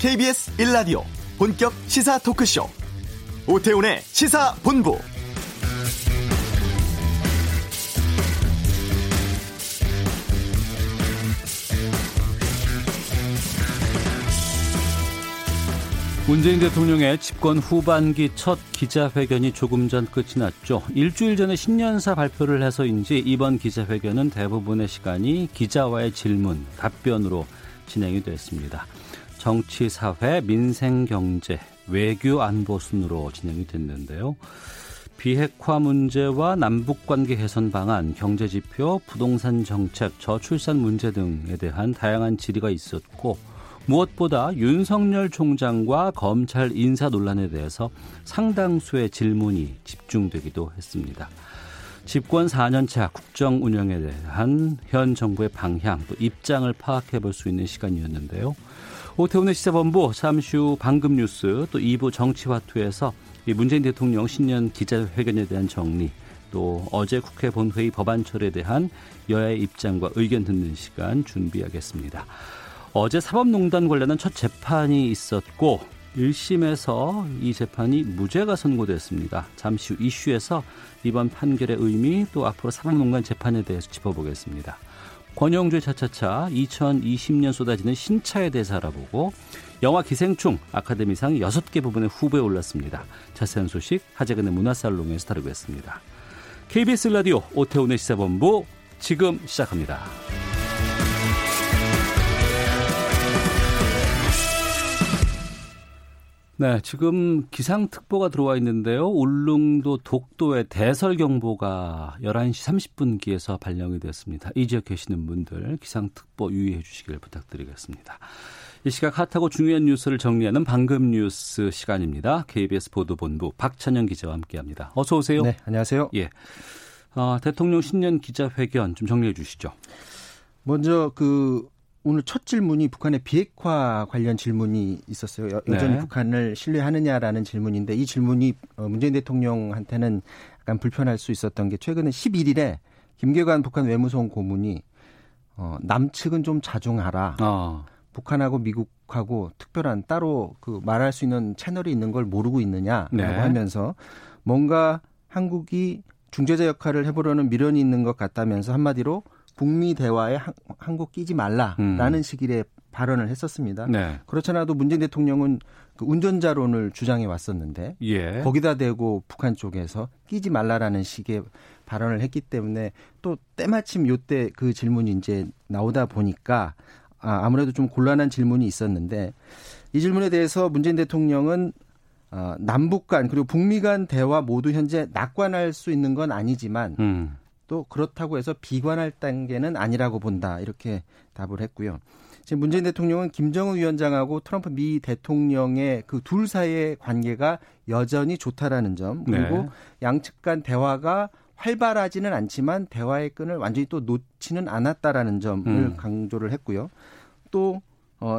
KBS 1라디오 본격 시사 토크쇼 오태훈의 시사본부. 문재인 대통령의 집권 후반기 첫 기자회견이 조금 전 끝이 났죠. 일주일 전에 신년사 발표를 해서인지 이번 기자회견은 대부분의 시간이 기자와의 질문, 답변으로 진행이 됐습니다. 정치, 사회, 민생, 경제, 외교, 안보 순으로 진행이 됐는데요. 비핵화 문제와 남북관계 개선 방안, 경제지표, 부동산 정책, 저출산 문제 등에 대한 다양한 질의가 있었고 무엇보다 윤석열 총장과 검찰 인사 논란에 대해서 상당수의 질문이 집중되기도 했습니다. 집권 4년차 국정 운영에 대한 현 정부의 방향, 또 입장을 파악해볼 수 있는 시간이었는데요. 오태훈의 시사본부 잠시 후 방금 뉴스, 또 2부 정치화투에서 문재인 대통령 신년 기자회견에 대한 정리, 또 어제 국회 본회의 법안 처리에 대한 여야의 입장과 의견 듣는 시간 준비하겠습니다. 어제 사법농단 관련한 첫 재판이 있었고 1심에서 이 재판이 무죄가 선고됐습니다. 잠시 후 이슈에서 이번 판결의 의미, 또 앞으로 사법농단 재판에 대해서 짚어보겠습니다. 권영주 차차차 2020년 쏟아지는 신차에 대해서 알아보고 영화 기생충 아카데미상 6개 부분의 후보에 올랐습니다. 자세한 소식 하재근의 문화살롱에서 다루겠습니다. KBS 라디오 오태훈의 시사본부 지금 시작합니다. 네, 지금 기상특보가 들어와 있는데요. 울릉도 독도에 대설경보가 11시 30분기에서 발령이 됐습니다. 이 지역 계시는 분들 기상특보 유의해 주시길 부탁드리겠습니다. 이 시각 핫하고 중요한 뉴스를 정리하는 방금 뉴스 시간입니다. KBS 보도본부 박찬영 기자와 함께합니다. 어서 오세요. 네, 안녕하세요. 예, 대통령 신년 기자회견 좀 정리해 주시죠. 먼저 오늘 첫 질문이 북한의 비핵화 관련 질문이 있었어요. 여전히 네. 북한을 신뢰하느냐라는 질문인데 이 질문이 문재인 대통령한테는 약간 불편할 수 있었던 게 최근에 11일에 김계관 북한 외무성 고문이 남측은 좀 자중하라. 북한하고 미국하고 특별한 따로 말할 수 있는 채널이 있는 걸 모르고 있느냐라고 네. 하면서 뭔가 한국이 중재자 역할을 해보려는 미련이 있는 것 같다면서 한마디로 북미 대화에 한국 끼지 말라라는 식의 발언을 했었습니다. 네. 그렇잖아도 문재인 대통령은 운전자론을 주장해 왔었는데 예. 거기다 대고 북한 쪽에서 끼지 말라라는 식의 발언을 했기 때문에 또 때마침 이때 그 질문이 이제 나오다 보니까 아무래도 좀 곤란한 질문이 있었는데 이 질문에 대해서 문재인 대통령은 남북 간 그리고 북미 간 대화 모두 현재 낙관할 수 있는 건 아니지만 또 그렇다고 해서 비관할 단계는 아니라고 본다 이렇게 답을 했고요. 지금 문재인 대통령은 김정은 위원장하고 트럼프 미 대통령의 그 둘 사이의 관계가 여전히 좋다라는 점 그리고 네. 양측 간 대화가 활발하지는 않지만 대화의 끈을 완전히 또 놓지는 않았다라는 점을 강조를 했고요. 또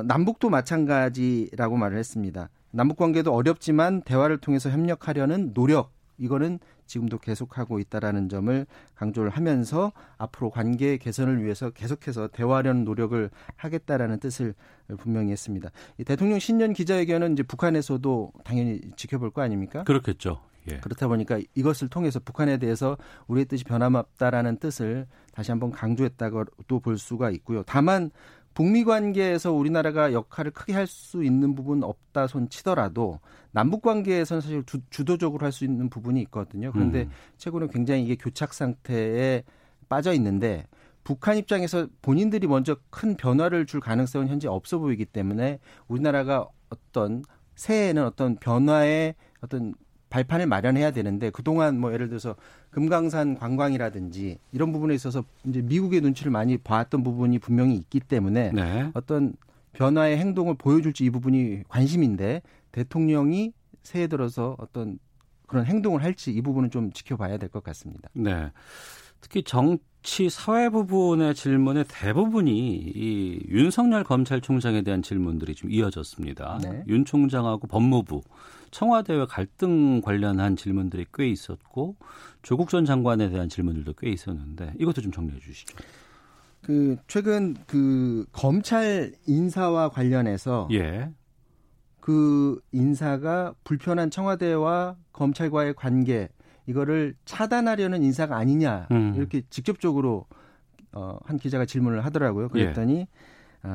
남북도 마찬가지라고 말을 했습니다. 남북관계도 어렵지만 대화를 통해서 협력하려는 노력 이거는 지금도 계속하고 있다라는 점을 강조를 하면서 앞으로 관계 개선을 위해서 계속해서 대화하려는 노력을 하겠다라는 뜻을 분명히 했습니다. 대통령 신년 기자회견은 이제 북한에서도 당연히 지켜볼 거 아닙니까? 그렇겠죠. 예. 그렇다 보니까 이것을 통해서 북한에 대해서 우리의 뜻이 변함없다라는 뜻을 다시 한번 강조했다고도 볼 수가 있고요. 다만 북미 관계에서 우리나라가 역할을 크게 할 수 있는 부분 없다 손 치더라도 남북 관계에서는 사실 주도적으로 할 수 있는 부분이 있거든요. 그런데 최근에 굉장히 이게 교착 상태에 빠져 있는데 북한 입장에서 본인들이 먼저 큰 변화를 줄 가능성은 현재 없어 보이기 때문에 우리나라가 어떤 새해에는 어떤 변화의 어떤 발판을 마련해야 되는데 그동안 뭐 예를 들어서 금강산 관광이라든지 이런 부분에 있어서 이제 미국의 눈치를 많이 봤던 부분이 분명히 있기 때문에 네. 어떤 변화의 행동을 보여줄지 이 부분이 관심인데 대통령이 새해 들어서 어떤 그런 행동을 할지 이 부분은 좀 지켜봐야 될 것 같습니다. 네. 특히 정치 사회 부분의 질문의 대부분이 이 윤석열 검찰총장에 대한 질문들이 좀 이어졌습니다. 네. 윤 총장하고 법무부, 청와대와 갈등 관련한 질문들이 꽤 있었고 조국 전 장관에 대한 질문들도 꽤 있었는데 이것도 좀 정리해 주시죠. 최근 검찰 인사와 관련해서 예. 그 인사가 불편한 청와대와 검찰과의 관계 이거를 차단하려는 인사가 아니냐 이렇게 직접적으로 한 기자가 질문을 하더라고요. 그랬더니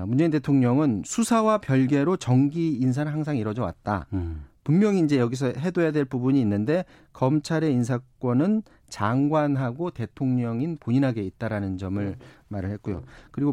문재인 대통령은 수사와 별개로 정기 인사는 항상 이루어져 왔다. 분명히 이제 여기서 해둬야 될 부분이 있는데 검찰의 인사권은 장관하고 대통령인 본인에게 있다라는 점을 말을 했고요. 그리고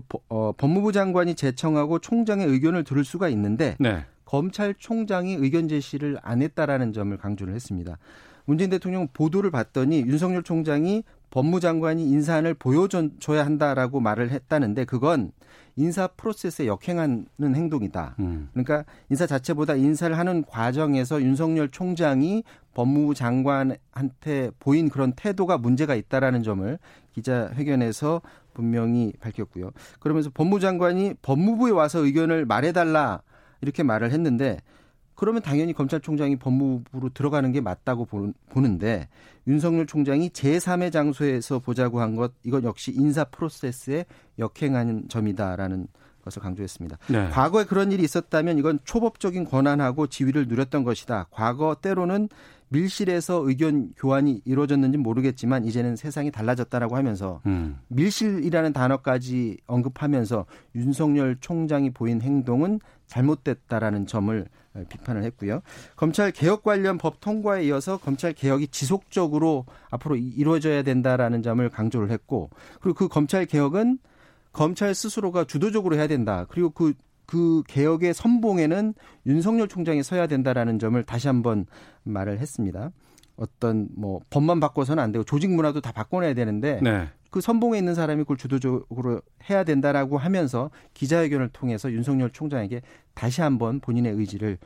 법무부 장관이 제청하고 총장의 의견을 들을 수가 있는데 검찰총장이 의견 제시를 안 했다라는 점을 강조를 했습니다. 문재인 대통령 보도를 봤더니 윤석열 총장이 법무장관이 인사안을 보여줘야 한다라고 말을 했다는데 그건 인사 프로세스에 역행하는 행동이다. 그러니까 인사 자체보다 인사를 하는 과정에서 윤석열 총장이 법무부 장관한테 보인 그런 태도가 문제가 있다라는 점을 기자회견에서 분명히 밝혔고요. 그러면서 법무장관이 법무부에 와서 의견을 말해달라 이렇게 말을 했는데 그러면 당연히 검찰총장이 법무부로 들어가는 게 맞다고 보는데 윤석열 총장이 제3의 장소에서 보자고 한 것 이건 역시 인사 프로세스에 역행하는 점이다라는 것을 강조했습니다. 과거에 그런 일이 있었다면 이건 초법적인 권한하고 지위를 누렸던 것이다. 과거 때로는 밀실에서 의견 교환이 이루어졌는지는 모르겠지만 이제는 세상이 달라졌다라고 하면서 밀실이라는 단어까지 언급하면서 윤석열 총장이 보인 행동은 잘못됐다라는 점을 비판을 했고요. 검찰개혁 관련 법 통과에 이어서 검찰개혁이 지속적으로 앞으로 이루어져야 된다라는 점을 강조를 했고 그리고 그 검찰개혁은 검찰 스스로가 주도적으로 해야 된다. 그리고 그 개혁의 선봉에는 윤석열 총장이 서야 된다라는 점을 다시 한번 말을 했습니다. 어떤 법만 바꿔서는 안 되고 조직 문화도 다 바꿔내야 되는데 그 선봉에 있는 사람이 그걸 주도적으로 해야 된다라고 하면서 기자회견을 통해서 윤석열 총장에게 다시 한번 본인의 의지를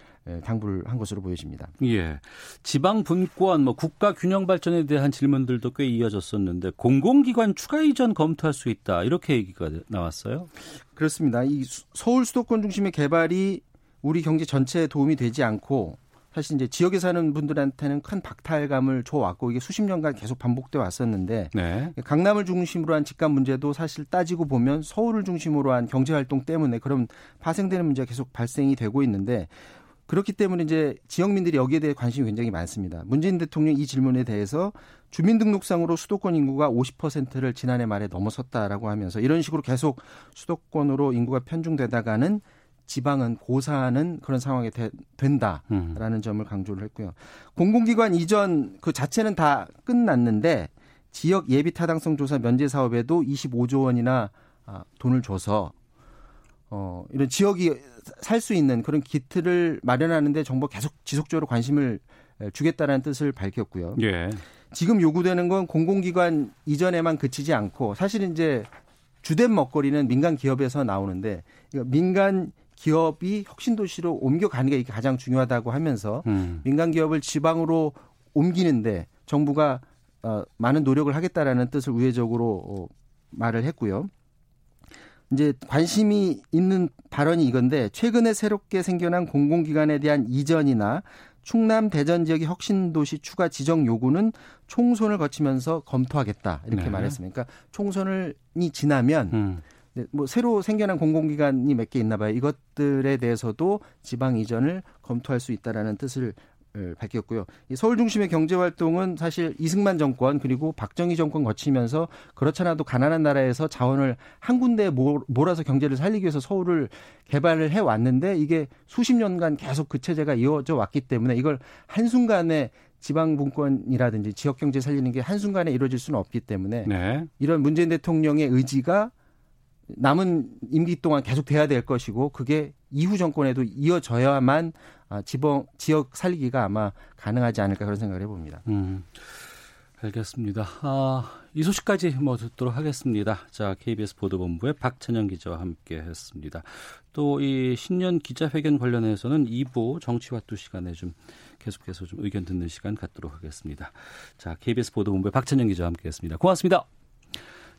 당부를 한 것으로 보여집니다. 예, 지방 분권, 국가 균형 발전에 대한 질문들도 꽤 이어졌었는데 공공기관 추가 이전 검토할 수 있다 이렇게 얘기가 나왔어요. 그렇습니다. 이 서울 수도권 중심의 개발이 우리 경제 전체에 도움이 되지 않고 사실 이제 지역에 사는 분들한테는 큰 박탈감을 줘왔고 이게 수십 년간 계속 반복돼 왔었는데 강남을 중심으로 한 집값 문제도 사실 따지고 보면 서울을 중심으로 한 경제활동 때문에 그럼 파생되는 문제가 계속 발생이 되고 있는데 그렇기 때문에 이제 지역민들이 여기에 대해 관심이 굉장히 많습니다. 문재인 대통령이 이 질문에 대해서 주민등록상으로 수도권 인구가 50%를 지난해 말에 넘어섰다라고 하면서 이런 식으로 계속 수도권으로 인구가 편중되다가는 지방은 고사하는 그런 상황이 된다라는 점을 강조를 했고요. 공공기관 이전 그 자체는 다 끝났는데 지역 예비 타당성 조사 면제 사업에도 25조 원이나 돈을 줘서 이런 지역이 살 수 있는 그런 기틀을 마련하는데 정부가 계속 지속적으로 관심을 주겠다라는 뜻을 밝혔고요. 지금 요구되는 건 공공기관 이전에만 그치지 않고 사실 이제 주된 먹거리는 민간 기업에서 나오는데 민간 기업이 혁신도시로 옮겨가는 게 가장 중요하다고 하면서 민간 기업을 지방으로 옮기는데 정부가 많은 노력을 하겠다라는 뜻을 우회적으로 말을 했고요. 이제 관심이 있는 발언이 이건데 최근에 새롭게 생겨난 공공기관에 대한 이전이나 충남, 대전 지역의 혁신도시 추가 지정 요구는 총선을 거치면서 검토하겠다 이렇게 말했습니다. 그러니까 총선이 지나면 새로 생겨난 공공기관이 몇 개 있나 봐요. 이것들에 대해서도 지방 이전을 검토할 수 있다라는 뜻을 밝혔고요. 서울 중심의 경제활동은 사실 이승만 정권 그리고 박정희 정권 거치면서 그렇잖아도 가난한 나라에서 자원을 한 군데에 몰아서 경제를 살리기 위해서 서울을 개발을 해왔는데 이게 수십 년간 계속 그 체제가 이어져 왔기 때문에 이걸 한순간에 지방분권이라든지 지역경제 살리는 게 한순간에 이루어질 수는 없기 때문에 이런 문재인 대통령의 의지가 남은 임기 동안 계속 돼야 될 것이고 그게 이후 정권에도 이어져야만 지역 살리기가 아마 가능하지 않을까 그런 생각을 해봅니다. 알겠습니다. 이 소식까지 듣도록 하겠습니다. 자, KBS 보도본부의 박찬영 기자와 함께했습니다. 또 이 신년 기자회견 관련해서는 2부 정치와 두 시간에 좀 계속해서 좀 의견 듣는 시간 갖도록 하겠습니다. 자, KBS 보도본부의 박찬영 기자와 함께했습니다. 고맙습니다.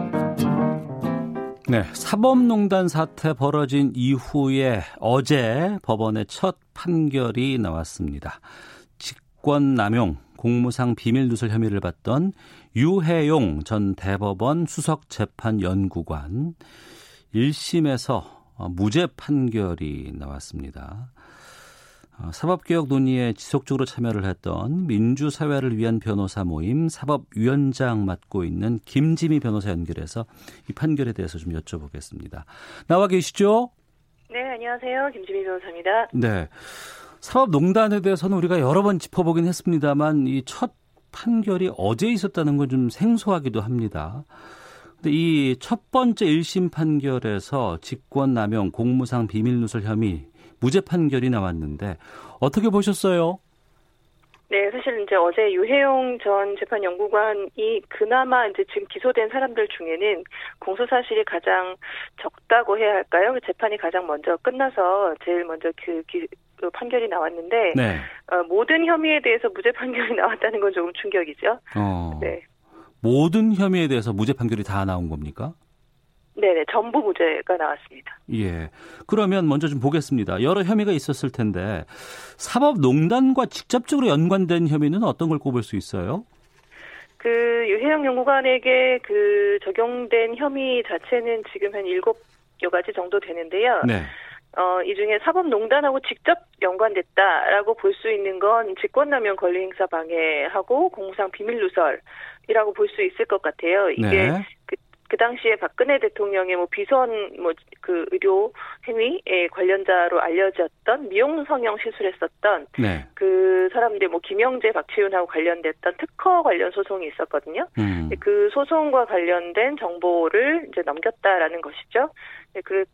네, 사법농단 사태 벌어진 이후에 어제 법원의 첫 판결이 나왔습니다. 직권남용, 공무상 비밀누설 혐의를 받던 유해용 전 대법원 수석재판연구관 1심에서 무죄 판결이 나왔습니다. 사법개혁 논의에 지속적으로 참여를 했던 민주사회를 위한 변호사 모임 사법위원장 맡고 있는 김지미 변호사 연결해서 이 판결에 대해서 좀 여쭤보겠습니다. 나와 계시죠? 네, 안녕하세요. 김지미 변호사입니다. 네, 사법농단에 대해서는 우리가 여러 번 짚어보긴 했습니다만 이 첫 판결이 어제 있었다는 건 좀 생소하기도 합니다. 이 첫 번째 1심 판결에서 직권남용, 공무상 비밀누설 혐의 무죄 판결이 나왔는데 어떻게 보셨어요? 네, 사실 이제 어제 유해용 전 재판연구관이 그나마 이제 지금 기소된 사람들 중에는 공소 사실이 가장 적다고 해야 할까요? 재판이 가장 먼저 끝나서 제일 먼저 그 판결이 나왔는데 네. 모든 혐의에 대해서 무죄 판결이 나왔다는 건 조금 충격이죠. 네. 모든 혐의에 대해서 무죄 판결이 다 나온 겁니까? 네네, 전부 무죄가 나왔습니다. 예. 그러면 먼저 좀 보겠습니다. 여러 혐의가 있었을 텐데 사법농단과 직접적으로 연관된 혐의는 어떤 걸 꼽을 수 있어요? 그 유해영 연구관에게 그 적용된 혐의 자체는 지금 한 7가지 정도 되는데요. 네. 이 중에 사법농단하고 직접 연관됐다라고 볼 수 있는 건 직권남용 권리행사 방해하고 공무상 비밀누설이라고 볼 수 있을 것 같아요. 이게 네. 그 당시에 박근혜 대통령의 비선 그 의료 행위에 관련자로 알려졌던 미용 성형 시술했었던 네. 그 사람들 김영재, 박치윤하고 관련됐던 특허 관련 소송이 있었거든요. 그 소송과 관련된 정보를 이제 넘겼다라는 것이죠.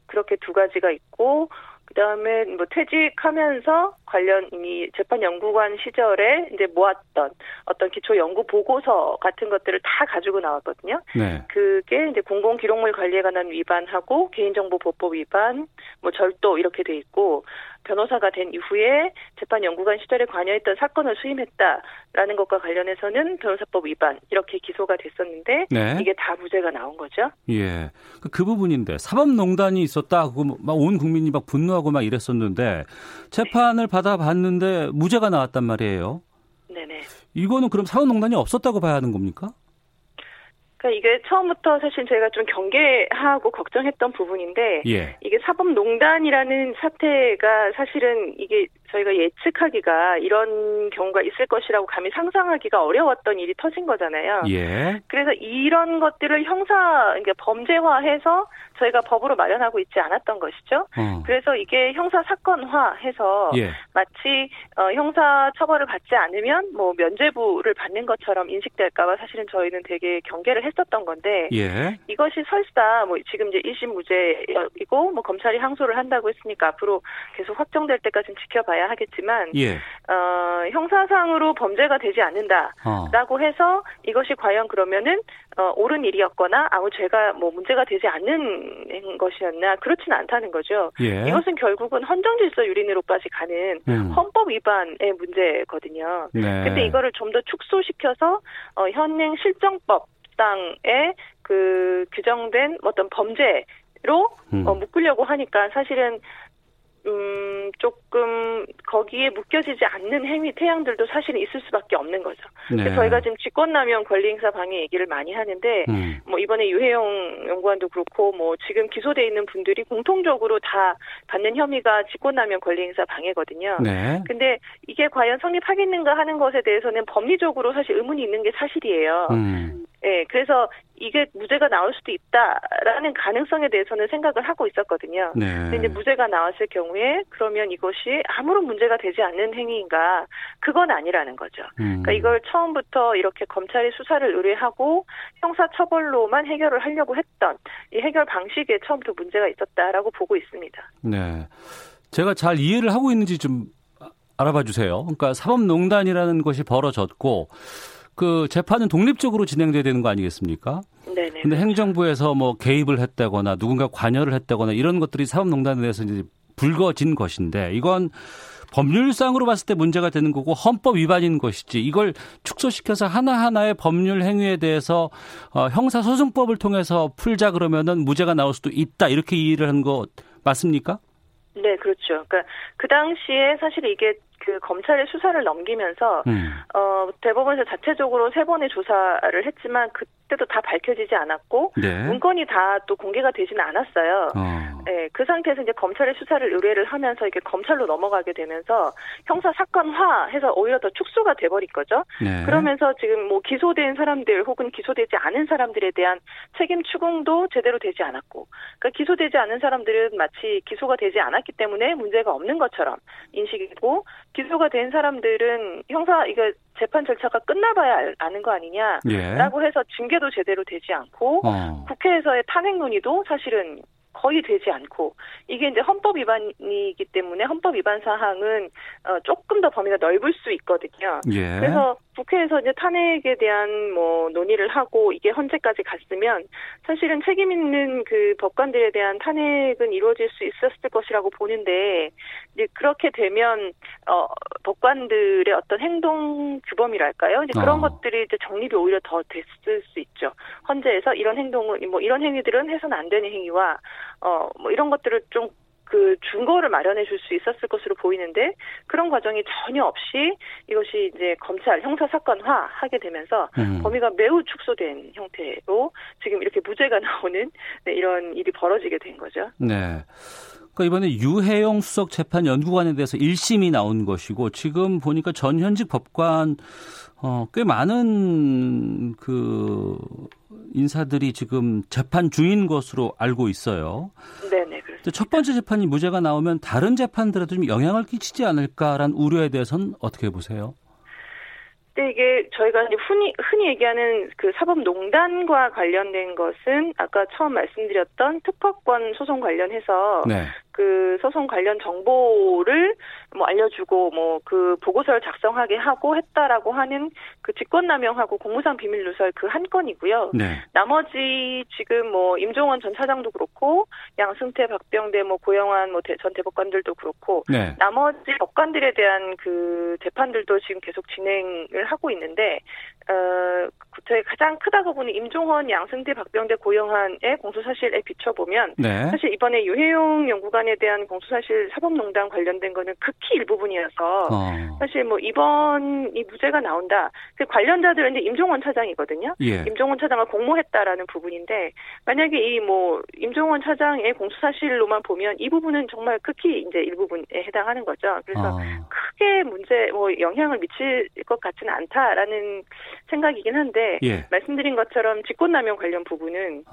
그렇게 2가지가 있고 그다음에 퇴직하면서 관련 이 재판 연구관 시절에 이제 모았던 어떤 기초 연구 보고서 같은 것들을 다 가지고 나왔거든요. 네. 그게 이제 공공 기록물 관리에 관한 위반하고 개인정보보호법 위반, 절도 이렇게 돼 있고 변호사가 된 이후에 재판 연구관 시절에 관여했던 사건을 수임했다라는 것과 관련해서는 변호사법 위반 이렇게 기소가 됐었는데 네. 이게 다 무죄가 나온 거죠. 예, 그 부분인데 사법농단이 있었다. 막 온 국민이 막 분노하고 막 이랬었는데 재판을 받아봤는데 무죄가 나왔단 말이에요. 네네. 이거는 그럼 사법농단이 없었다고 봐야 하는 겁니까? 그러니까 이게 처음부터 사실 제가 좀 경계하고 걱정했던 부분인데 예. 이게 사법농단이라는 사태가 사실은 이게 저희가 예측하기가 이런 경우가 있을 것이라고 감히 상상하기가 어려웠던 일이 터진 거잖아요. 예. 그래서 이런 것들을 그러니까 범죄화해서 저희가 법으로 마련하고 있지 않았던 것이죠. 그래서 이게 형사 사건화해서 예. 마치 형사 처벌을 받지 않으면 면죄부를 받는 것처럼 인식될까봐 사실은 저희는 되게 경계를 했었던 건데 예. 이것이 설사 지금 이제 1심 무죄이고 검찰이 항소를 한다고 했으니까 앞으로 계속 확정될 때까지는 지켜봐야 가야 하겠지만 형사상으로 범죄가 되지 않는다라고 해서 이것이 과연 그러면은 옳은 일이었거나 아무 죄가 뭐 문제가 되지 않는 것이었나 그렇지는 않다는 거죠. 예. 이것은 결국은 헌정질서 유린으로까지 가는 헌법 위반의 문제거든요. 그런데 네. 이거를 좀 더 축소시켜서 현행 실정법상에 그 규정된 어떤 범죄로 묶으려고 하니까 사실은. 조금 거기에 묶여지지 않는 행위 태양들도 사실은 있을 수밖에 없는 거죠. 네. 저희가 지금 직권남용 권리행사 방해 얘기를 많이 하는데 뭐 이번에 유해용 연구원도 그렇고 뭐 지금 기소돼 있는 분들이 공통적으로 다 받는 혐의가 직권남용 권리행사 방해거든요. 네. 근데 이게 과연 성립하겠는가 하는 것에 대해서는 법리적으로 사실 의문이 있는 게 사실이에요. 네, 그래서 이게 무죄가 나올 수도 있다라는 가능성에 대해서는 생각을 하고 있었거든요. 네. 근데 이제 무죄가 나왔을 경우에 그러면 이것이 아무런 문제가 되지 않는 행위인가? 그건 아니라는 거죠. 그러니까 이걸 처음부터 이렇게 검찰이 수사를 의뢰하고 형사처벌로만 해결을 하려고 했던 이 해결 방식에 처음부터 문제가 있었다라고 보고 있습니다. 네, 제가 잘 이해를 하고 있는지 좀 알아봐 주세요. 그러니까 사법농단이라는 것이 벌어졌고 그 재판은 독립적으로 진행돼야 되는 거 아니겠습니까? 네네. 근데 그렇죠. 행정부에서 뭐 개입을 했다거나 누군가 관여를 했다거나 이런 것들이 사법농단에 대해서 이제 불거진 것인데 이건 법률상으로 봤을 때 문제가 되는 거고 헌법 위반인 것이지 이걸 축소시켜서 하나하나의 법률 행위에 대해서 형사소송법을 통해서 풀자 그러면은 무죄가 나올 수도 있다 이렇게 이해를 한 거 맞습니까? 네, 그렇죠. 그러니까 그 당시에 사실 이게 그 검찰의 수사를 넘기면서 대법원에서 자체적으로 세 번의 조사를 했지만 그때도 다 밝혀지지 않았고 네. 문건이 다 또 공개가 되지는 않았어요. 네, 그 상태에서 이제 검찰의 수사를 의뢰를 하면서 이게 검찰로 넘어가게 되면서 형사 사건화해서 오히려 더 축소가 돼버린 거죠. 네. 그러면서 지금 뭐 기소된 사람들 혹은 기소되지 않은 사람들에 대한 책임 추궁도 제대로 되지 않았고, 그러니까 기소되지 않은 사람들은 마치 기소가 되지 않았기 때문에 문제가 없는 것처럼 인식이고. 기소가 된 사람들은 이거 재판 절차가 끝나봐야 아는 거 아니냐라고 해서 징계도 제대로 되지 않고 국회에서의 탄핵 논의도 사실은 거의 되지 않고 이게 이제 헌법 위반이기 때문에 헌법 위반 사항은 조금 더 범위가 넓을 수 있거든요. 예. 그래서 국회에서 이제 탄핵에 대한 뭐 논의를 하고 이게 헌재까지 갔으면 사실은 책임 있는 그 법관들에 대한 탄핵은 이루어질 수 있었을 것이라고 보는데 이제 그렇게 되면 법관들의 어떤 행동 규범이랄까요? 이제 그런 것들이 이제 정립이 오히려 더 됐을 수 있죠. 헌재에서 이런 행동은 뭐 이런 행위들은 해서는 안 되는 행위와 뭐 이런 것들을 좀 그 준거를 마련해 줄 수 있었을 것으로 보이는데 그런 과정이 전혀 없이 이것이 이제 검찰 형사 사건화 하게 되면서 범위가 매우 축소된 형태로 지금 이렇게 무죄가 나오는 네, 이런 일이 벌어지게 된 거죠. 네. 그러니까 이번에 유해용 수석 재판 연구관에 대해서 1심이 나온 것이고 지금 보니까 전 현직 법관 꽤 많은 그 인사들이 지금 재판 중인 것으로 알고 있어요. 네네. 그렇죠. 첫 번째 재판이 무죄가 나오면 다른 재판들에도 좀 영향을 끼치지 않을까라는 우려에 대해서는 어떻게 보세요? 근데 이게 저희가 이제 흔히 얘기하는 그 사법농단과 관련된 것은 아까 처음 말씀드렸던 특허권 소송 관련해서 네. 그 소송 관련 정보를 뭐 알려주고 뭐 그 보고서를 작성하게 하고 했다라고 하는 그 직권남용하고 공무상 비밀 누설 그 한 건이고요. 네. 나머지 지금 뭐 임종원 전 차장도 그렇고 양승태, 박병대, 뭐 고영환 뭐 전 대법관들도 그렇고 네. 나머지 법관들에 대한 그 재판들도 지금 계속 진행을 하고 있는데 저희 가장 크다고 보는 임종원, 양승태, 박병대, 고영환의 공소사실에 비춰보면 네. 사실 이번에 유해용 연구관 에 대한 공소사실 사법농단 관련된 거는 극히 일부분이어서 사실 뭐 이번 이 무죄가 나온다. 그 관련자들은 이제 임종원 차장이거든요. 예. 임종원 차장을 공모했다라는 부분인데 만약에 이 뭐 임종원 차장의 공소사실로만 보면 이 부분은 정말 극히 이제 일부분에 해당하는 거죠. 그래서 크게 문제 뭐 영향을 미칠 것 같지는 않다라는 생각이긴 한데 예. 말씀드린 것처럼 직권남용 관련 부분은.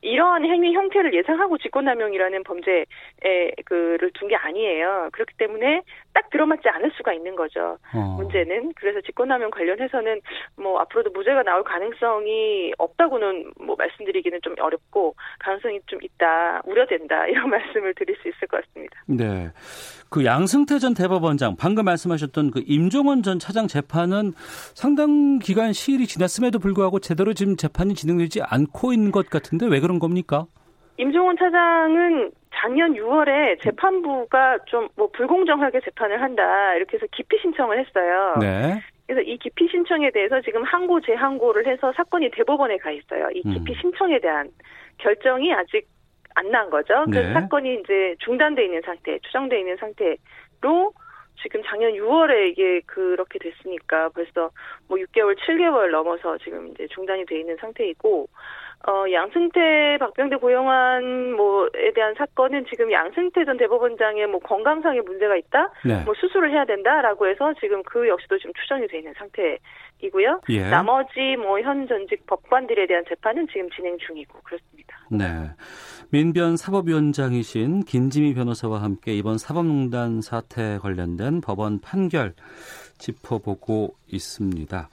이러한 행위 형태를 예상하고 직권남용이라는 범죄를 둔 게 아니에요. 그렇기 때문에 딱 딱 들어맞지 않을 수가 있는 거죠. 문제는. 그래서 직권남용 관련해서는 뭐 앞으로도 무죄가 나올 가능성이 없다고는 뭐 말씀드리기는 좀 어렵고 가능성이 좀 있다, 우려된다 이런 말씀을 드릴 수 있을 것 같습니다. 네, 그 양승태 전 대법원장 방금 말씀하셨던 그 임종원 전 차장 재판은 상당 기간 시일이 지났음에도 불구하고 제대로 지금 재판이 진행되지 않고 있는 것 같은데 왜 그런 겁니까? 임종원 차장은 작년 6월에 재판부가 좀 뭐 불공정하게 재판을 한다 이렇게 해서 기피 신청을 했어요. 네. 그래서 이 기피 신청에 대해서 지금 항고 재항고를 해서 사건이 대법원에 가 있어요. 이 기피 신청에 대한 결정이 아직 안 난 거죠. 그래서 네. 사건이 이제 중단돼 있는 상태, 추정돼 있는 상태로 지금 작년 6월에 이게 그렇게 됐으니까 벌써 뭐 6개월, 7개월 넘어서 지금 이제 중단이 돼 있는 상태이고, 양승태, 박병대, 고영환 뭐에 대한 사건은 지금 양승태 전 대법원장의 뭐 건강상의 문제가 있다, 네. 뭐 수술을 해야 된다라고 해서 지금 그 역시도 지금 추정이 돼 있는 상태이고요. 예. 나머지 뭐 현 전직 법관들에 대한 재판은 지금 진행 중이고 그렇습니다. 네. 민변 사법위원장이신 김지미 변호사와 함께 이번 사법농단 사태에 관련된 법원 판결 짚어보고 있습니다.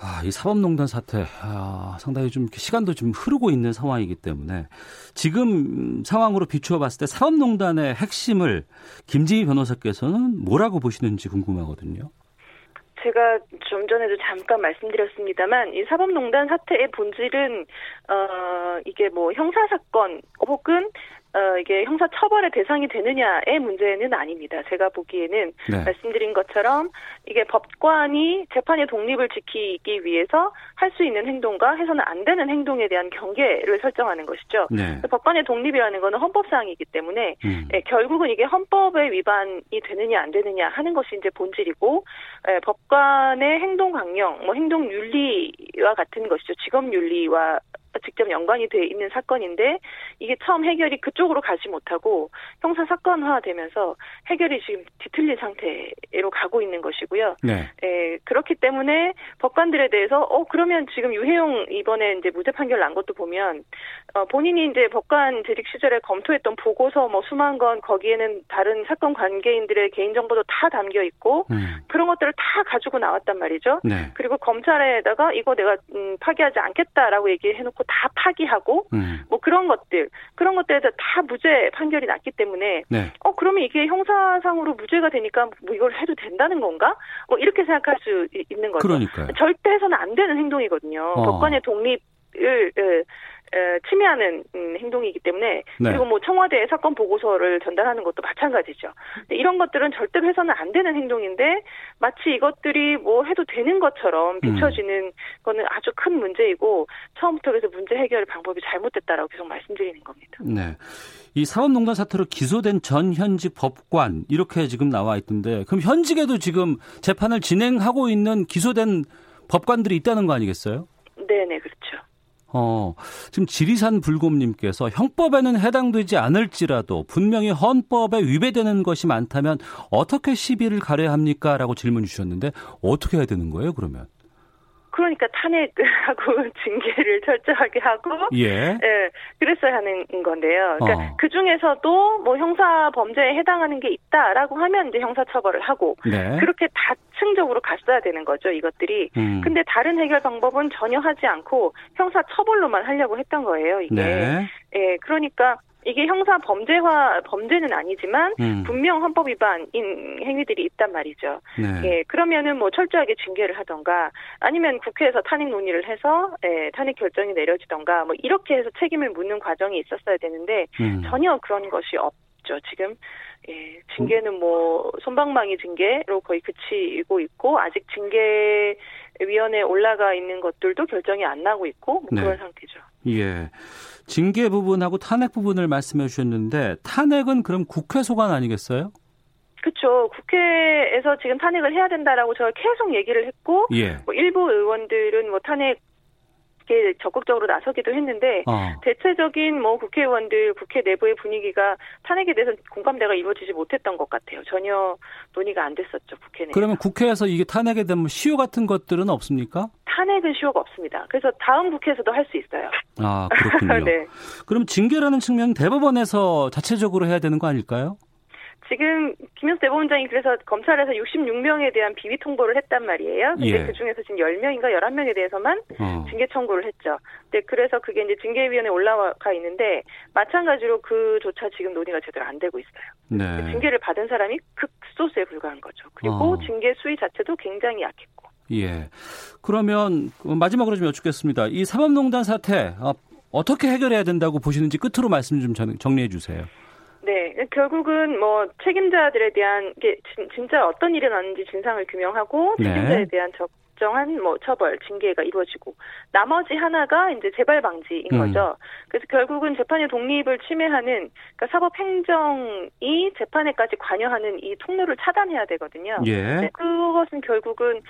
아, 이 사법농단 사태 상당히 좀 시간도 좀 흐르고 있는 상황이기 때문에 지금 상황으로 비추어 봤을 때 사법농단의 핵심을 김지미 변호사께서는 뭐라고 보시는지 궁금하거든요. 제가 좀 전에도 잠깐 말씀드렸습니다만 이 사법농단 사태의 본질은 이게 뭐 형사사건 혹은 이게 형사처벌의 대상이 되느냐의 문제는 아닙니다. 제가 보기에는 네. 말씀드린 것처럼 이게 법관이 재판의 독립을 지키기 위해서 할 수 있는 행동과 해서는 안 되는 행동에 대한 경계를 설정하는 것이죠. 네. 법관의 독립이라는 것은 헌법사항이기 때문에 예, 결국은 이게 헌법의 위반이 되느냐 안 되느냐 하는 것이 이제 본질이고 예, 법관의 행동 강령, 뭐 행동 윤리와 같은 것이죠. 직업 윤리와 직접 연관이 돼 있는 사건인데 이게 처음 해결이 그쪽으로 가지 못하고 형사 사건화되면서 해결이 지금 뒤틀린 상태로 가고 있는 것이고요. 네. 예, 그렇기 때문에 법관들에 대해서 그러면 지금 유해용 이번에 이제 무죄 판결 난 것도 보면 본인이 이제 법관 재직 시절에 검토했던 보고서 뭐 수만 건 거기에는 다른 사건 관계인들의 개인 정보도 다 담겨 있고 그런 것들을 다 가지고 나왔단 말이죠. 네. 그리고 검찰에다가 이거 내가 파기하지 않겠다라고 얘기해 놓고 다 파기하고 뭐 그런 것들에서 다 무죄 판결이 났기 때문에 네. 그러면 이게 형사상으로 무죄가 되니까 뭐 이걸 해도 된다는 건가? 뭐 이렇게 생각할 수 있는 거죠. 그러니까요. 절대 해서는 안 되는 행동이거든요. 법관의 독립을 침해하는 행동이기 때문에 네. 그리고 뭐 청와대에 사건 보고서를 전달하는 것도 마찬가지죠. 근데 이런 것들은 절대로 해서는 안 되는 행동인데 마치 이것들이 뭐 해도 되는 것처럼 비춰지는 거는 아주 큰 문제이고 처음부터 그래서 문제 해결 방법이 잘못됐다라고 계속 말씀드리는 겁니다. 네, 이 사법농단 사태로 기소된 전 현직 법관 이렇게 지금 나와 있던데 그럼 현직에도 지금 재판을 진행하고 있는 기소된 법관들이 있다는 거 아니겠어요? 네네 그렇죠. 지금 지리산 불곰님께서 형법에는 해당되지 않을지라도 분명히 헌법에 위배되는 것이 많다면 어떻게 시비를 가려야 합니까? 라고 질문 주셨는데 어떻게 해야 되는 거예요 그러면? 그러니까 탄핵하고 징계를 철저하게 하고 예, 그랬어야 하는 건데요. 그러니까 그중에서도 뭐 형사 범죄에 해당하는 게 있다라고 하면 이제 형사 처벌을 하고 네. 그렇게 다층적으로 갔어야 되는 거죠, 이것들이. 근데 다른 해결 방법은 전혀 하지 않고 형사 처벌로만 하려고 했던 거예요, 이게. 네. 예, 그러니까 이게 형사 범죄는 아니지만 분명 헌법 위반인 행위들이 있단 말이죠. 네. 예, 그러면은 뭐 철저하게 징계를 하던가 아니면 국회에서 탄핵 논의를 해서 탄핵 결정이 내려지던가 뭐 이렇게 해서 책임을 묻는 과정이 있었어야 되는데 전혀 그런 것이 없죠. 지금 예, 징계는 뭐 솜방망이 징계로 거의 그치고 있고 아직 징계위원회에 올라가 있는 것들도 결정이 안 나고 있고 뭐 그런 네. 상태죠. 예. 징계 부분하고 탄핵 부분을 말씀해 주셨는데 탄핵은 그럼 국회 소관 아니겠어요? 그렇죠. 국회에서 지금 탄핵을 해야 된다라고 저가 계속 얘기를 했고 예. 뭐 일부 의원들은 뭐 탄핵 적극적으로 나서기도 했는데 대체적인 뭐 국회의원들 국회 내부의 분위기가 탄핵에 대해서 공감대가 이루어지지 못했던 것 같아요. 전혀 논의가 안 됐었죠. 국회는. 그러면 국회에서 이게 탄핵에 대한 시효 같은 것들은 없습니까? 탄핵은 시효가 없습니다. 그래서 다음 국회에서도 할 수 있어요. 아 그렇군요. 네. 그럼 징계라는 측면 대법원에서 자체적으로 해야 되는 거 아닐까요? 지금 김현수 대법원장이 그래서 검찰에서 66명에 대한 비위 통보를 했단 말이에요. 근데 예. 그중에서 지금 10명인가 11명에 대해서만 징계 청구를 했죠. 근데 그래서 그게 이제 징계위원회에 올라가 있는데 마찬가지로 그조차 지금 논의가 제대로 안 되고 있어요. 네. 징계를 받은 사람이 극소수에 불과한 거죠. 그리고 징계 수위 자체도 굉장히 약했고. 예. 그러면 마지막으로 좀 여쭙겠습니다. 이 사법농단 사태 어떻게 해결해야 된다고 보시는지 끝으로 말씀 좀 정리해 주세요. 네, 결국은 뭐 책임자들에 대한 게 진짜 어떤 일이 났는지 진상을 규명하고 책임자에 대한 적정한 뭐 처벌, 징계가 이루어지고 나머지 하나가 이제 재발 방지인 거죠. 그래서 결국은 재판의 독립을 침해하는 그러니까 사법 행정이 재판에까지 관여하는 이 통로를 차단해야 되거든요. 예. 네, 그것은 결국은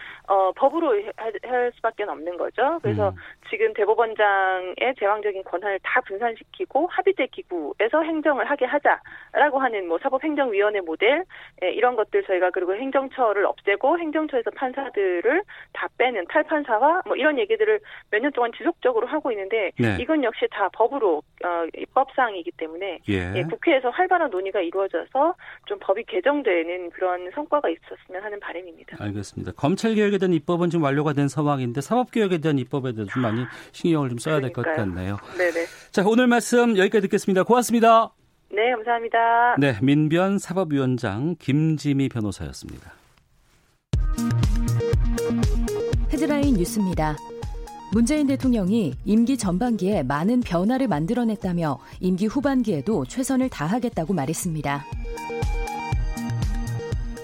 법으로 할 수밖에 없는 거죠. 그래서 지금 대법원장의 제왕적인 권한을 다 분산시키고 합의체 기구에서 행정을 하게 하자라고 하는 뭐 사법행정위원회 모델 이런 것들 저희가 그리고 행정처를 없애고 행정처에서 판사들을 다 빼는 탈판사화 뭐 이런 얘기들을 몇 년 동안 지속적으로 하고 있는데 네. 이건 역시 다 법으로 입법사항이기 때문에 예. 예, 국회에서 활발한 논의가 이루어져서 좀 법이 개정되는 그런 성과가 있었으면 하는 바람입니다. 알겠습니다. 검찰개혁에 대한 입법은 지금 완료가 된 상황인데 사법개혁에 대한 입법에 대해서 좀 많이 신경을 좀 써야 될 것 같네요. 네네. 자, 오늘 말씀 여기까지 듣겠습니다. 고맙습니다. 네, 감사합니다. 네, 민변 사법위원장 김지미 변호사였습니다. 헤드라인 뉴스입니다. 문재인 대통령이 임기 전반기에 많은 변화를 만들어냈다며 임기 후반기에도 최선을 다하겠다고 말했습니다.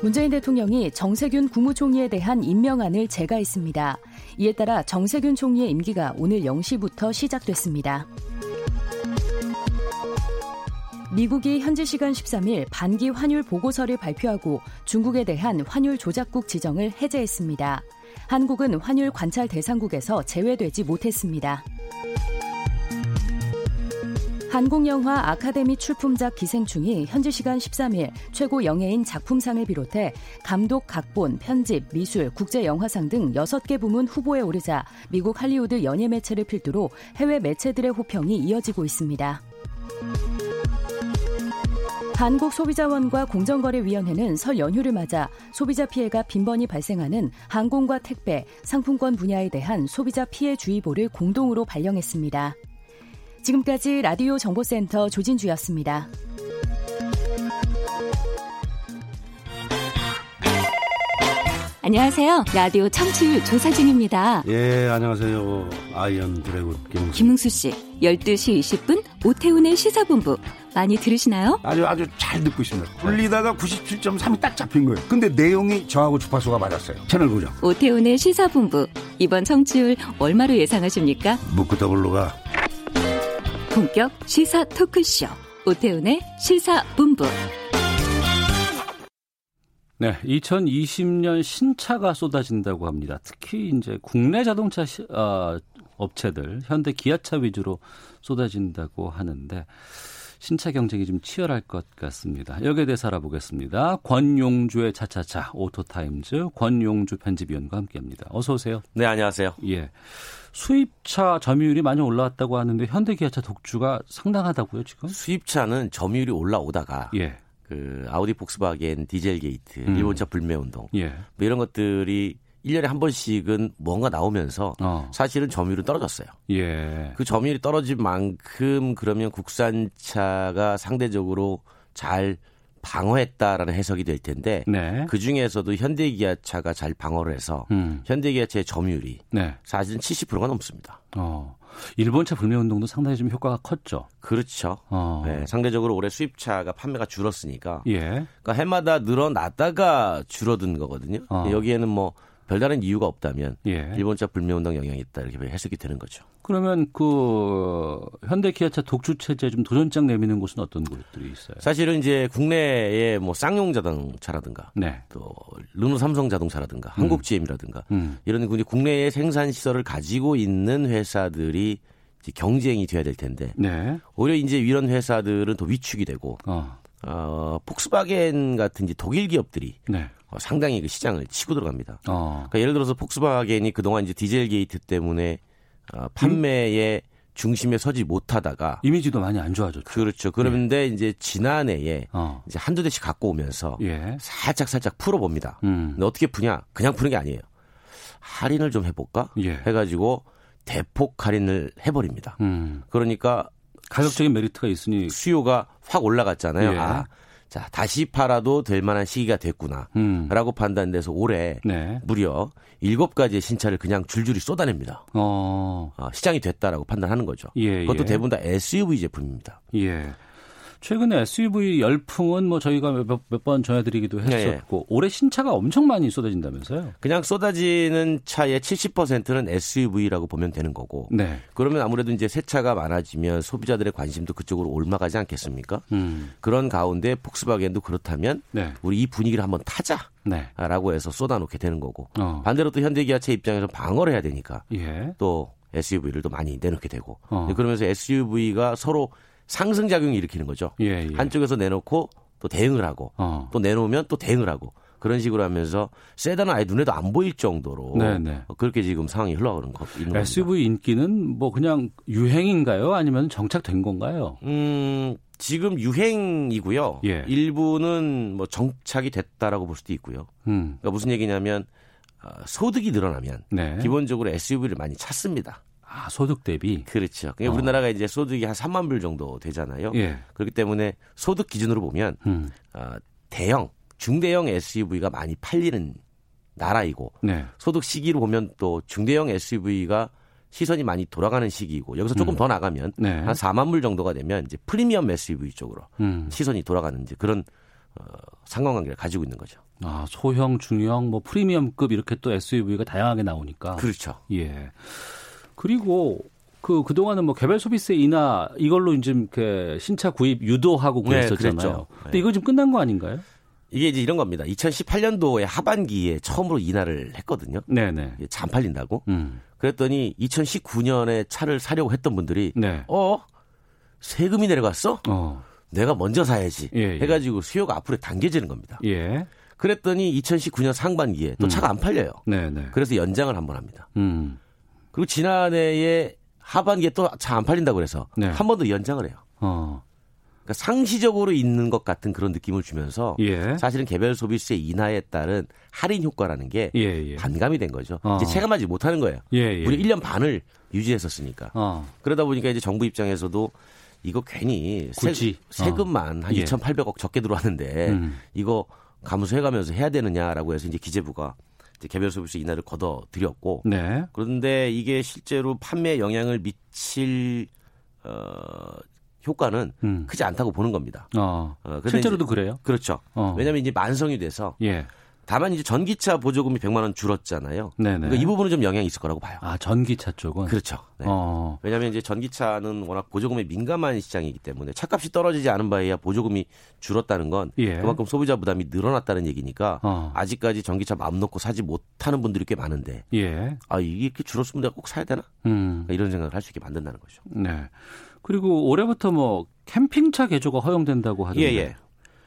문재인 대통령이 정세균 국무총리에 대한 임명안을 제거했습니다. 이에 따라 정세균 총리의 임기가 오늘 0시부터 시작됐습니다. 미국이 현지 시간 13일 반기 환율 보고서를 발표하고 중국에 대한 환율 조작국 지정을 해제했습니다. 한국은 환율 관찰 대상국에서 제외되지 못했습니다. 한국영화 아카데미 출품작 기생충이 현지 시간 13일 최고 영예인 작품상을 비롯해 감독, 각본, 편집, 미술, 국제영화상 등 6개 부문 후보에 오르자 미국 할리우드 연예 매체를 필두로 해외 매체들의 호평이 이어지고 있습니다. 한국소비자원과 공정거래위원회는 설 연휴를 맞아 소비자 피해가 빈번히 발생하는 항공과 택배, 상품권 분야에 대한 소비자 피해주의보를 공동으로 발령했습니다. 지금까지 라디오 정보센터 조진주였습니다. 안녕하세요. 라디오 청취율 조사 중입니다. 예, 안녕하세요. 아이언 드래곤 김웅수 씨. 12시 20분 오태훈의 시사본부. 많이 들으시나요? 아주 잘 듣고 있습니다. 돌리다가 97.3이 딱 잡힌 거예요. 근데 내용이 저하고 주파수가 맞았어요. 채널 고정. 오태훈의 시사본부. 이번 청취율 얼마로 예상하십니까? 묻고더블로가. 본격 시사 토크쇼. 오태훈의 시사본부. 네, 2020년 신차가 쏟아진다고 합니다. 특히 이제 국내 자동차 업체들, 현대기아차 위주로 쏟아진다고 하는데 신차 경쟁이 좀 치열할 것 같습니다. 여기에 대해서 알아보겠습니다. 권용주의 차차차 오토타임즈 권용주 편집위원과 함께합니다. 어서 오세요. 네, 안녕하세요. 예, 수입차 점유율이 많이 올라왔다고 하는데 현대기아차 독주가 상당하다고요, 지금? 수입차는 점유율이 올라오다가 예. 그 아우디 폭스바겐 디젤 게이트, 일본차 불매 운동 예. 뭐 이런 것들이 1년에 한 번씩은 뭔가 나오면서 사실은 점유율은 떨어졌어요. 예. 그 점유율이 떨어진 만큼 그러면 국산차가 상대적으로 잘 방어했다라는 해석이 될 텐데 네. 그중에서도 현대기아차가 잘 방어를 해서 현대기아차의 점유율이 네. 사실은 70%가 넘습니다. 일본차 불매운동도 상당히 좀 효과가 컸죠. 그렇죠. 네, 상대적으로 올해 수입차가 판매가 줄었으니까 예. 그러니까 해마다 늘어났다가 줄어든 거거든요. 여기에는 뭐 별다른 이유가 없다면 예. 일본차 불매운동 영향이 있다 이렇게 해석이 되는 거죠. 그러면 그 현대기아차 독주 체제에 좀 도전장 내미는 곳은 어떤 곳들이 있어요? 사실은 이제 국내의 뭐 쌍용 자동차라든가 네. 또 르노 삼성 자동차라든가 한국 GM이라든가 이런 국내의 생산 시설을 가지고 있는 회사들이 이제 경쟁이 돼야 될 텐데 네. 오히려 이제 이런 회사들은 더 위축이 되고 폭스바겐 같은 이제 독일 기업들이 네. 상당히 그 시장을 치고 들어갑니다. 그러니까 예를 들어서 폭스바겐이 그동안 이제 디젤 게이트 때문에 판매에 중심에 서지 못하다가 이미지도 많이 안 좋아졌죠. 그렇죠. 그런데 이제 지난해에 이제 한두 대씩 갖고 오면서 살짝 풀어봅니다. 근데 어떻게 푸냐? 그냥 푸는 게 아니에요. 할인을 좀 해볼까? 해가지고 대폭 할인을 해버립니다. 그러니까 가격적인 메리트가 있으니 수요가 확 올라갔잖아요. 자, 다시 팔아도 될 만한 시기가 됐구나 라고 판단돼서 올해 무려 7가지의 신차를 그냥 줄줄이 쏟아냅니다. 시장이 됐다라고 판단하는 거죠. 그것도 대부분 다 SUV 제품입니다. 최근에 SUV 열풍은 뭐 저희가 몇 번 전해드리기도 했었고 올해 신차가 엄청 많이 쏟아진다면서요. 그냥 쏟아지는 차의 70%는 SUV라고 보면 되는 거고 그러면 아무래도 이제 새 차가 많아지면 소비자들의 관심도 그쪽으로 옮아가지 않겠습니까? 그런 가운데 폭스바겐도 그렇다면 우리 이 분위기를 한번 타자 라고 해서 쏟아놓게 되는 거고 반대로 또 현대기아차 입장에서 방어를 해야 되니까 또 SUV를 또 많이 내놓게 되고 그러면서 SUV가 서로 상승작용이 일으키는 거죠. 한쪽에서 내놓고 또 대응을 하고 또 내놓으면 또 대응을 하고 그런 식으로 하면서 세단은 아예 눈에도 안 보일 정도로 그렇게 지금 상황이 흘러가는 거 있는 겁니다. SUV 인기는 뭐 그냥 유행인가요? 아니면 정착된 건가요? 지금 유행이고요. 일부는 뭐 정착이 됐다라고 볼 수도 있고요. 그러니까 무슨 얘기냐면 소득이 늘어나면 기본적으로 SUV를 많이 찾습니다. 아, 소득 대비. 그렇죠. 그러니까 우리나라가 이제 소득이 한 3만 불 정도 되잖아요. 그렇기 때문에 소득 기준으로 보면 대형, 중대형 SUV가 많이 팔리는 나라이고 소득 시기로 보면 또 중대형 SUV가 시선이 많이 돌아가는 시기이고 여기서 조금 더 나가면 한 4만 불 정도가 되면 이제 프리미엄 SUV 쪽으로 시선이 돌아가는 이제 그런 상관관계를 가지고 있는 거죠. 아, 소형, 중형, 뭐 프리미엄급 이렇게 또 SUV가 다양하게 나오니까. 그렇죠. 그리고 그동안은 뭐 개별 소비세 인하 이걸로 이제 이렇게 신차 구입 유도하고 그랬었잖아요. 근데 이거 지금 끝난 거 아닌가요? 이게 이제 이런 겁니다. 2018년도에 하반기에 처음으로 인하를 했거든요. 잘 팔린다고. 그랬더니 2019년에 차를 사려고 했던 분들이 세금이 내려갔어? 내가 먼저 사야지. 해가지고 수요가 앞으로 당겨지는 겁니다. 그랬더니 2019년 상반기에 또 차가 안 팔려요. 그래서 연장을 한번 합니다. 그리고 지난해에 하반기에 또 차 안 팔린다고 그래서 한 번 더 연장을 해요. 그러니까 상시적으로 있는 것 같은 그런 느낌을 주면서 사실은 개별 소비세 인하에 따른 할인 효과라는 게 반감이 된 거죠. 이제 체감하지 못하는 거예요. 무려 1년 반을 유지했었으니까. 그러다 보니까 이제 정부 입장에서도 이거 괜히 세금만 한 2,800억 적게 들어왔는데 이거 감수해가면서 해야 되느냐라고 해서 이제 기재부가 개별 소비세 인하를 거둬들였고 그런데 이게 실제로 판매에 영향을 미칠 효과는 크지 않다고 보는 겁니다. 실제로도 이제, 그래요? 그렇죠. 왜냐하면 이제 만성이 돼서 다만 이제 전기차 보조금이 100만 원 줄었잖아요. 그러니까 이 부분은 좀 영향이 있을 거라고 봐요. 아, 전기차 쪽은? 그렇죠. 왜냐하면 이제 전기차는 워낙 보조금에 민감한 시장이기 때문에 차값이 떨어지지 않은 바에야 보조금이 줄었다는 건 그만큼 소비자 부담이 늘어났다는 얘기니까 아직까지 전기차 마음 놓고 사지 못하는 분들이 꽤 많은데 아, 이게 이렇게 줄었으면 내가 꼭 사야 되나? 그러니까 이런 생각을 할 수 있게 만든다는 거죠. 그리고 올해부터 뭐 캠핑차 개조가 허용된다고 하던데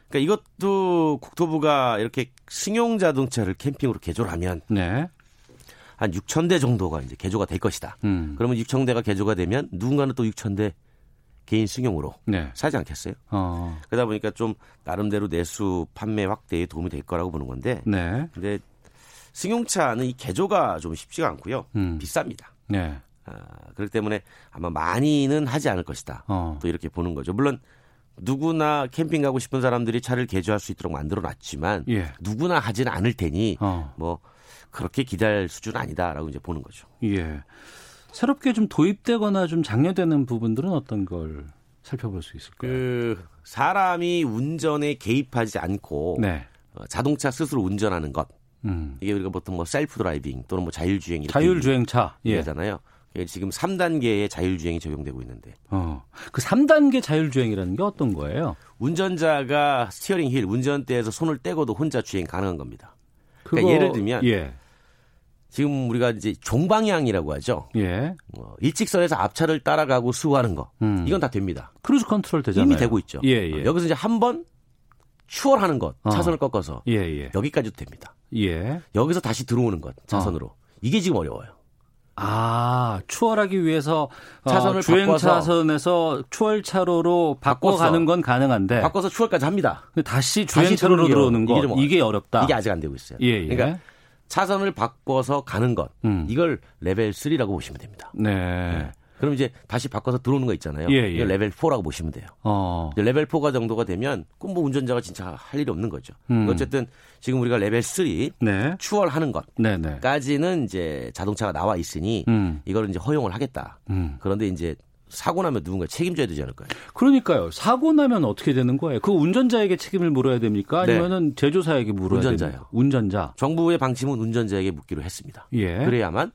그러니까 이것도 국토부가 이렇게 승용 자동차를 캠핑으로 개조를 하면 한 6천 대 정도가 이제 개조가 될 것이다. 그러면 6천 대가 개조가 되면 누군가는 또 6천 대 개인 승용으로 사지 않겠어요? 그러다 보니까 좀 나름대로 내수 판매 확대에 도움이 될 거라고 보는 건데 근데 승용차는 이 개조가 좀 쉽지가 않고요. 비쌉니다. 그렇기 때문에 아마 많이는 하지 않을 것이다. 또 이렇게 보는 거죠. 물론 누구나 캠핑 가고 싶은 사람들이 차를 개조할 수 있도록 만들어놨지만 누구나 하진 않을 테니 뭐 그렇게 기대할 수준은 아니다라고 이제 보는 거죠. 새롭게 좀 도입되거나 좀 장려되는 부분들은 어떤 걸 살펴볼 수 있을까요? 사람이 운전에 개입하지 않고 자동차 스스로 운전하는 것 이게 우리가 보통 뭐 셀프 드라이빙 또는 뭐 자율주행 자율주행차 잖아요. 지금 3단계의 자율주행이 적용되고 있는데 그 3단계 자율주행이라는 게 어떤 거예요? 운전자가 스티어링 휠, 운전대에서 손을 떼고도 혼자 주행 가능한 겁니다. 그러니까 예를 들면 지금 우리가 이제 종방향이라고 하죠. 일직선에서 앞차를 따라가고 수호하는 거 이건 다 됩니다. 크루즈 컨트롤 되잖아요. 이미 되고 있죠. 여기서 이제 한 번 추월하는 것, 차선을 꺾어서 여기까지도 됩니다. 여기서 다시 들어오는 것, 차선으로. 이게 지금 어려워요. 아, 추월하기 위해서 차선을 주행 차선에서 추월 차로로 바꿔가는 건 가능한데 바꿔서 추월까지 합니다. 근데 다시 주행 차로로 들어오는 거 이게 어렵다. 이게 아직 안 되고 있어요. 예, 예. 그러니까 차선을 바꿔서 가는 것 이걸 레벨 3라고 보시면 됩니다. 네. 네. 그럼 이제 다시 바꿔서 들어오는 거 있잖아요. 예, 예. 이걸 레벨 4라고 보시면 돼요. 레벨 4가 정도가 되면 뭐 운전자가 진짜 할 일이 없는 거죠. 어쨌든 지금 우리가 레벨 3 네. 추월하는 것까지는 네, 네. 이제 자동차가 나와 있으니 이걸 이제 허용을 하겠다. 그런데 이제 사고 나면 누군가 책임져야 되지 않을까요? 그러니까요. 사고 나면 어떻게 되는 거예요? 그 운전자에게 책임을 물어야 됩니까? 아니면은 네. 제조사에게 물어야 운전자요. 됩니까? 운전자. 정부의 방침은 운전자에게 묻기로 했습니다. 예. 그래야만.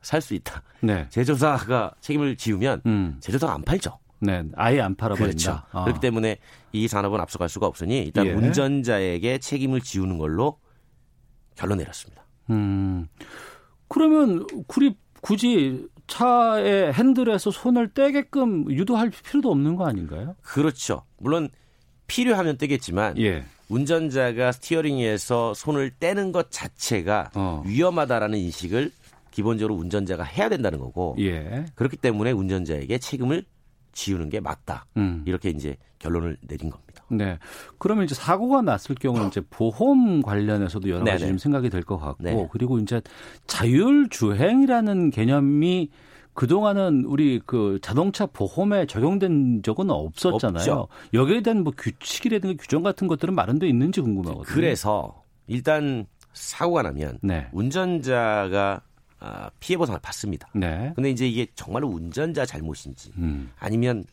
살 수 있다. 네. 제조사가 책임을 지우면 제조사가 안 팔죠. 네, 아예 안 팔아버린다. 그렇죠. 아. 그렇기 때문에 이 산업은 앞서갈 수가 없으니 일단 예. 운전자에게 책임을 지우는 걸로 결론 내렸습니다. 그러면 굳이 차의 핸들에서 손을 떼게끔 유도할 필요도 없는 거 아닌가요? 그렇죠. 물론 필요하면 떼겠지만 예. 운전자가 스티어링에서 손을 떼는 것 자체가 위험하다라는 인식을 기본적으로 운전자가 해야 된다는 거고 예. 그렇기 때문에 운전자에게 책임을 지우는 게 맞다. 이렇게 이제 결론을 내린 겁니다. 네. 그러면 이제 사고가 났을 경우는 이제 보험 관련해서도 여러 가지 좀 생각이 될 것 같고 네네. 그리고 이제 자율주행이라는 개념이 그동안은 우리 그 자동차 보험에 적용된 적은 없었잖아요. 없죠. 여기에 대한 뭐 규칙이라든가 규정 같은 것들은 마련돼 있는지 궁금하거든요. 그래서 일단 사고가 나면 네. 운전자가 피해 보상을 받습니다. 네. 근데 이제 이게 정말로 운전자 잘못인지 아니면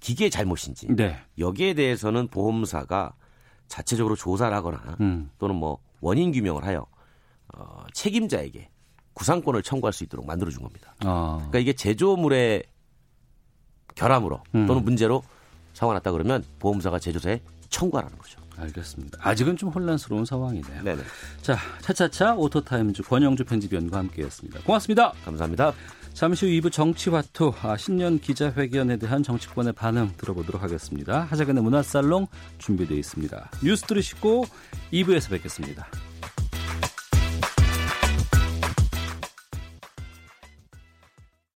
기계의 잘못인지 네. 여기에 대해서는 보험사가 자체적으로 조사를 하거나 또는 뭐 원인 규명을 하여 책임자에게 구상권을 청구할 수 있도록 만들어준 겁니다. 그러니까 이게 제조물의 결함으로 또는 문제로 사고가 났다 그러면 보험사가 제조사에 청구하라는 거죠. 알겠습니다. 아직은 좀 혼란스러운 상황이네요. 네네. 자, 차차차 오토타임즈 권영주 편집위원과 함께했습니다. 고맙습니다. 감사합니다. 잠시 후 2부 정치화투 신년 기자회견에 대한 정치권의 반응 들어보도록 하겠습니다. 하재근의 문화살롱 준비되어 있습니다. 뉴스 들으시고 2부에서 뵙겠습니다.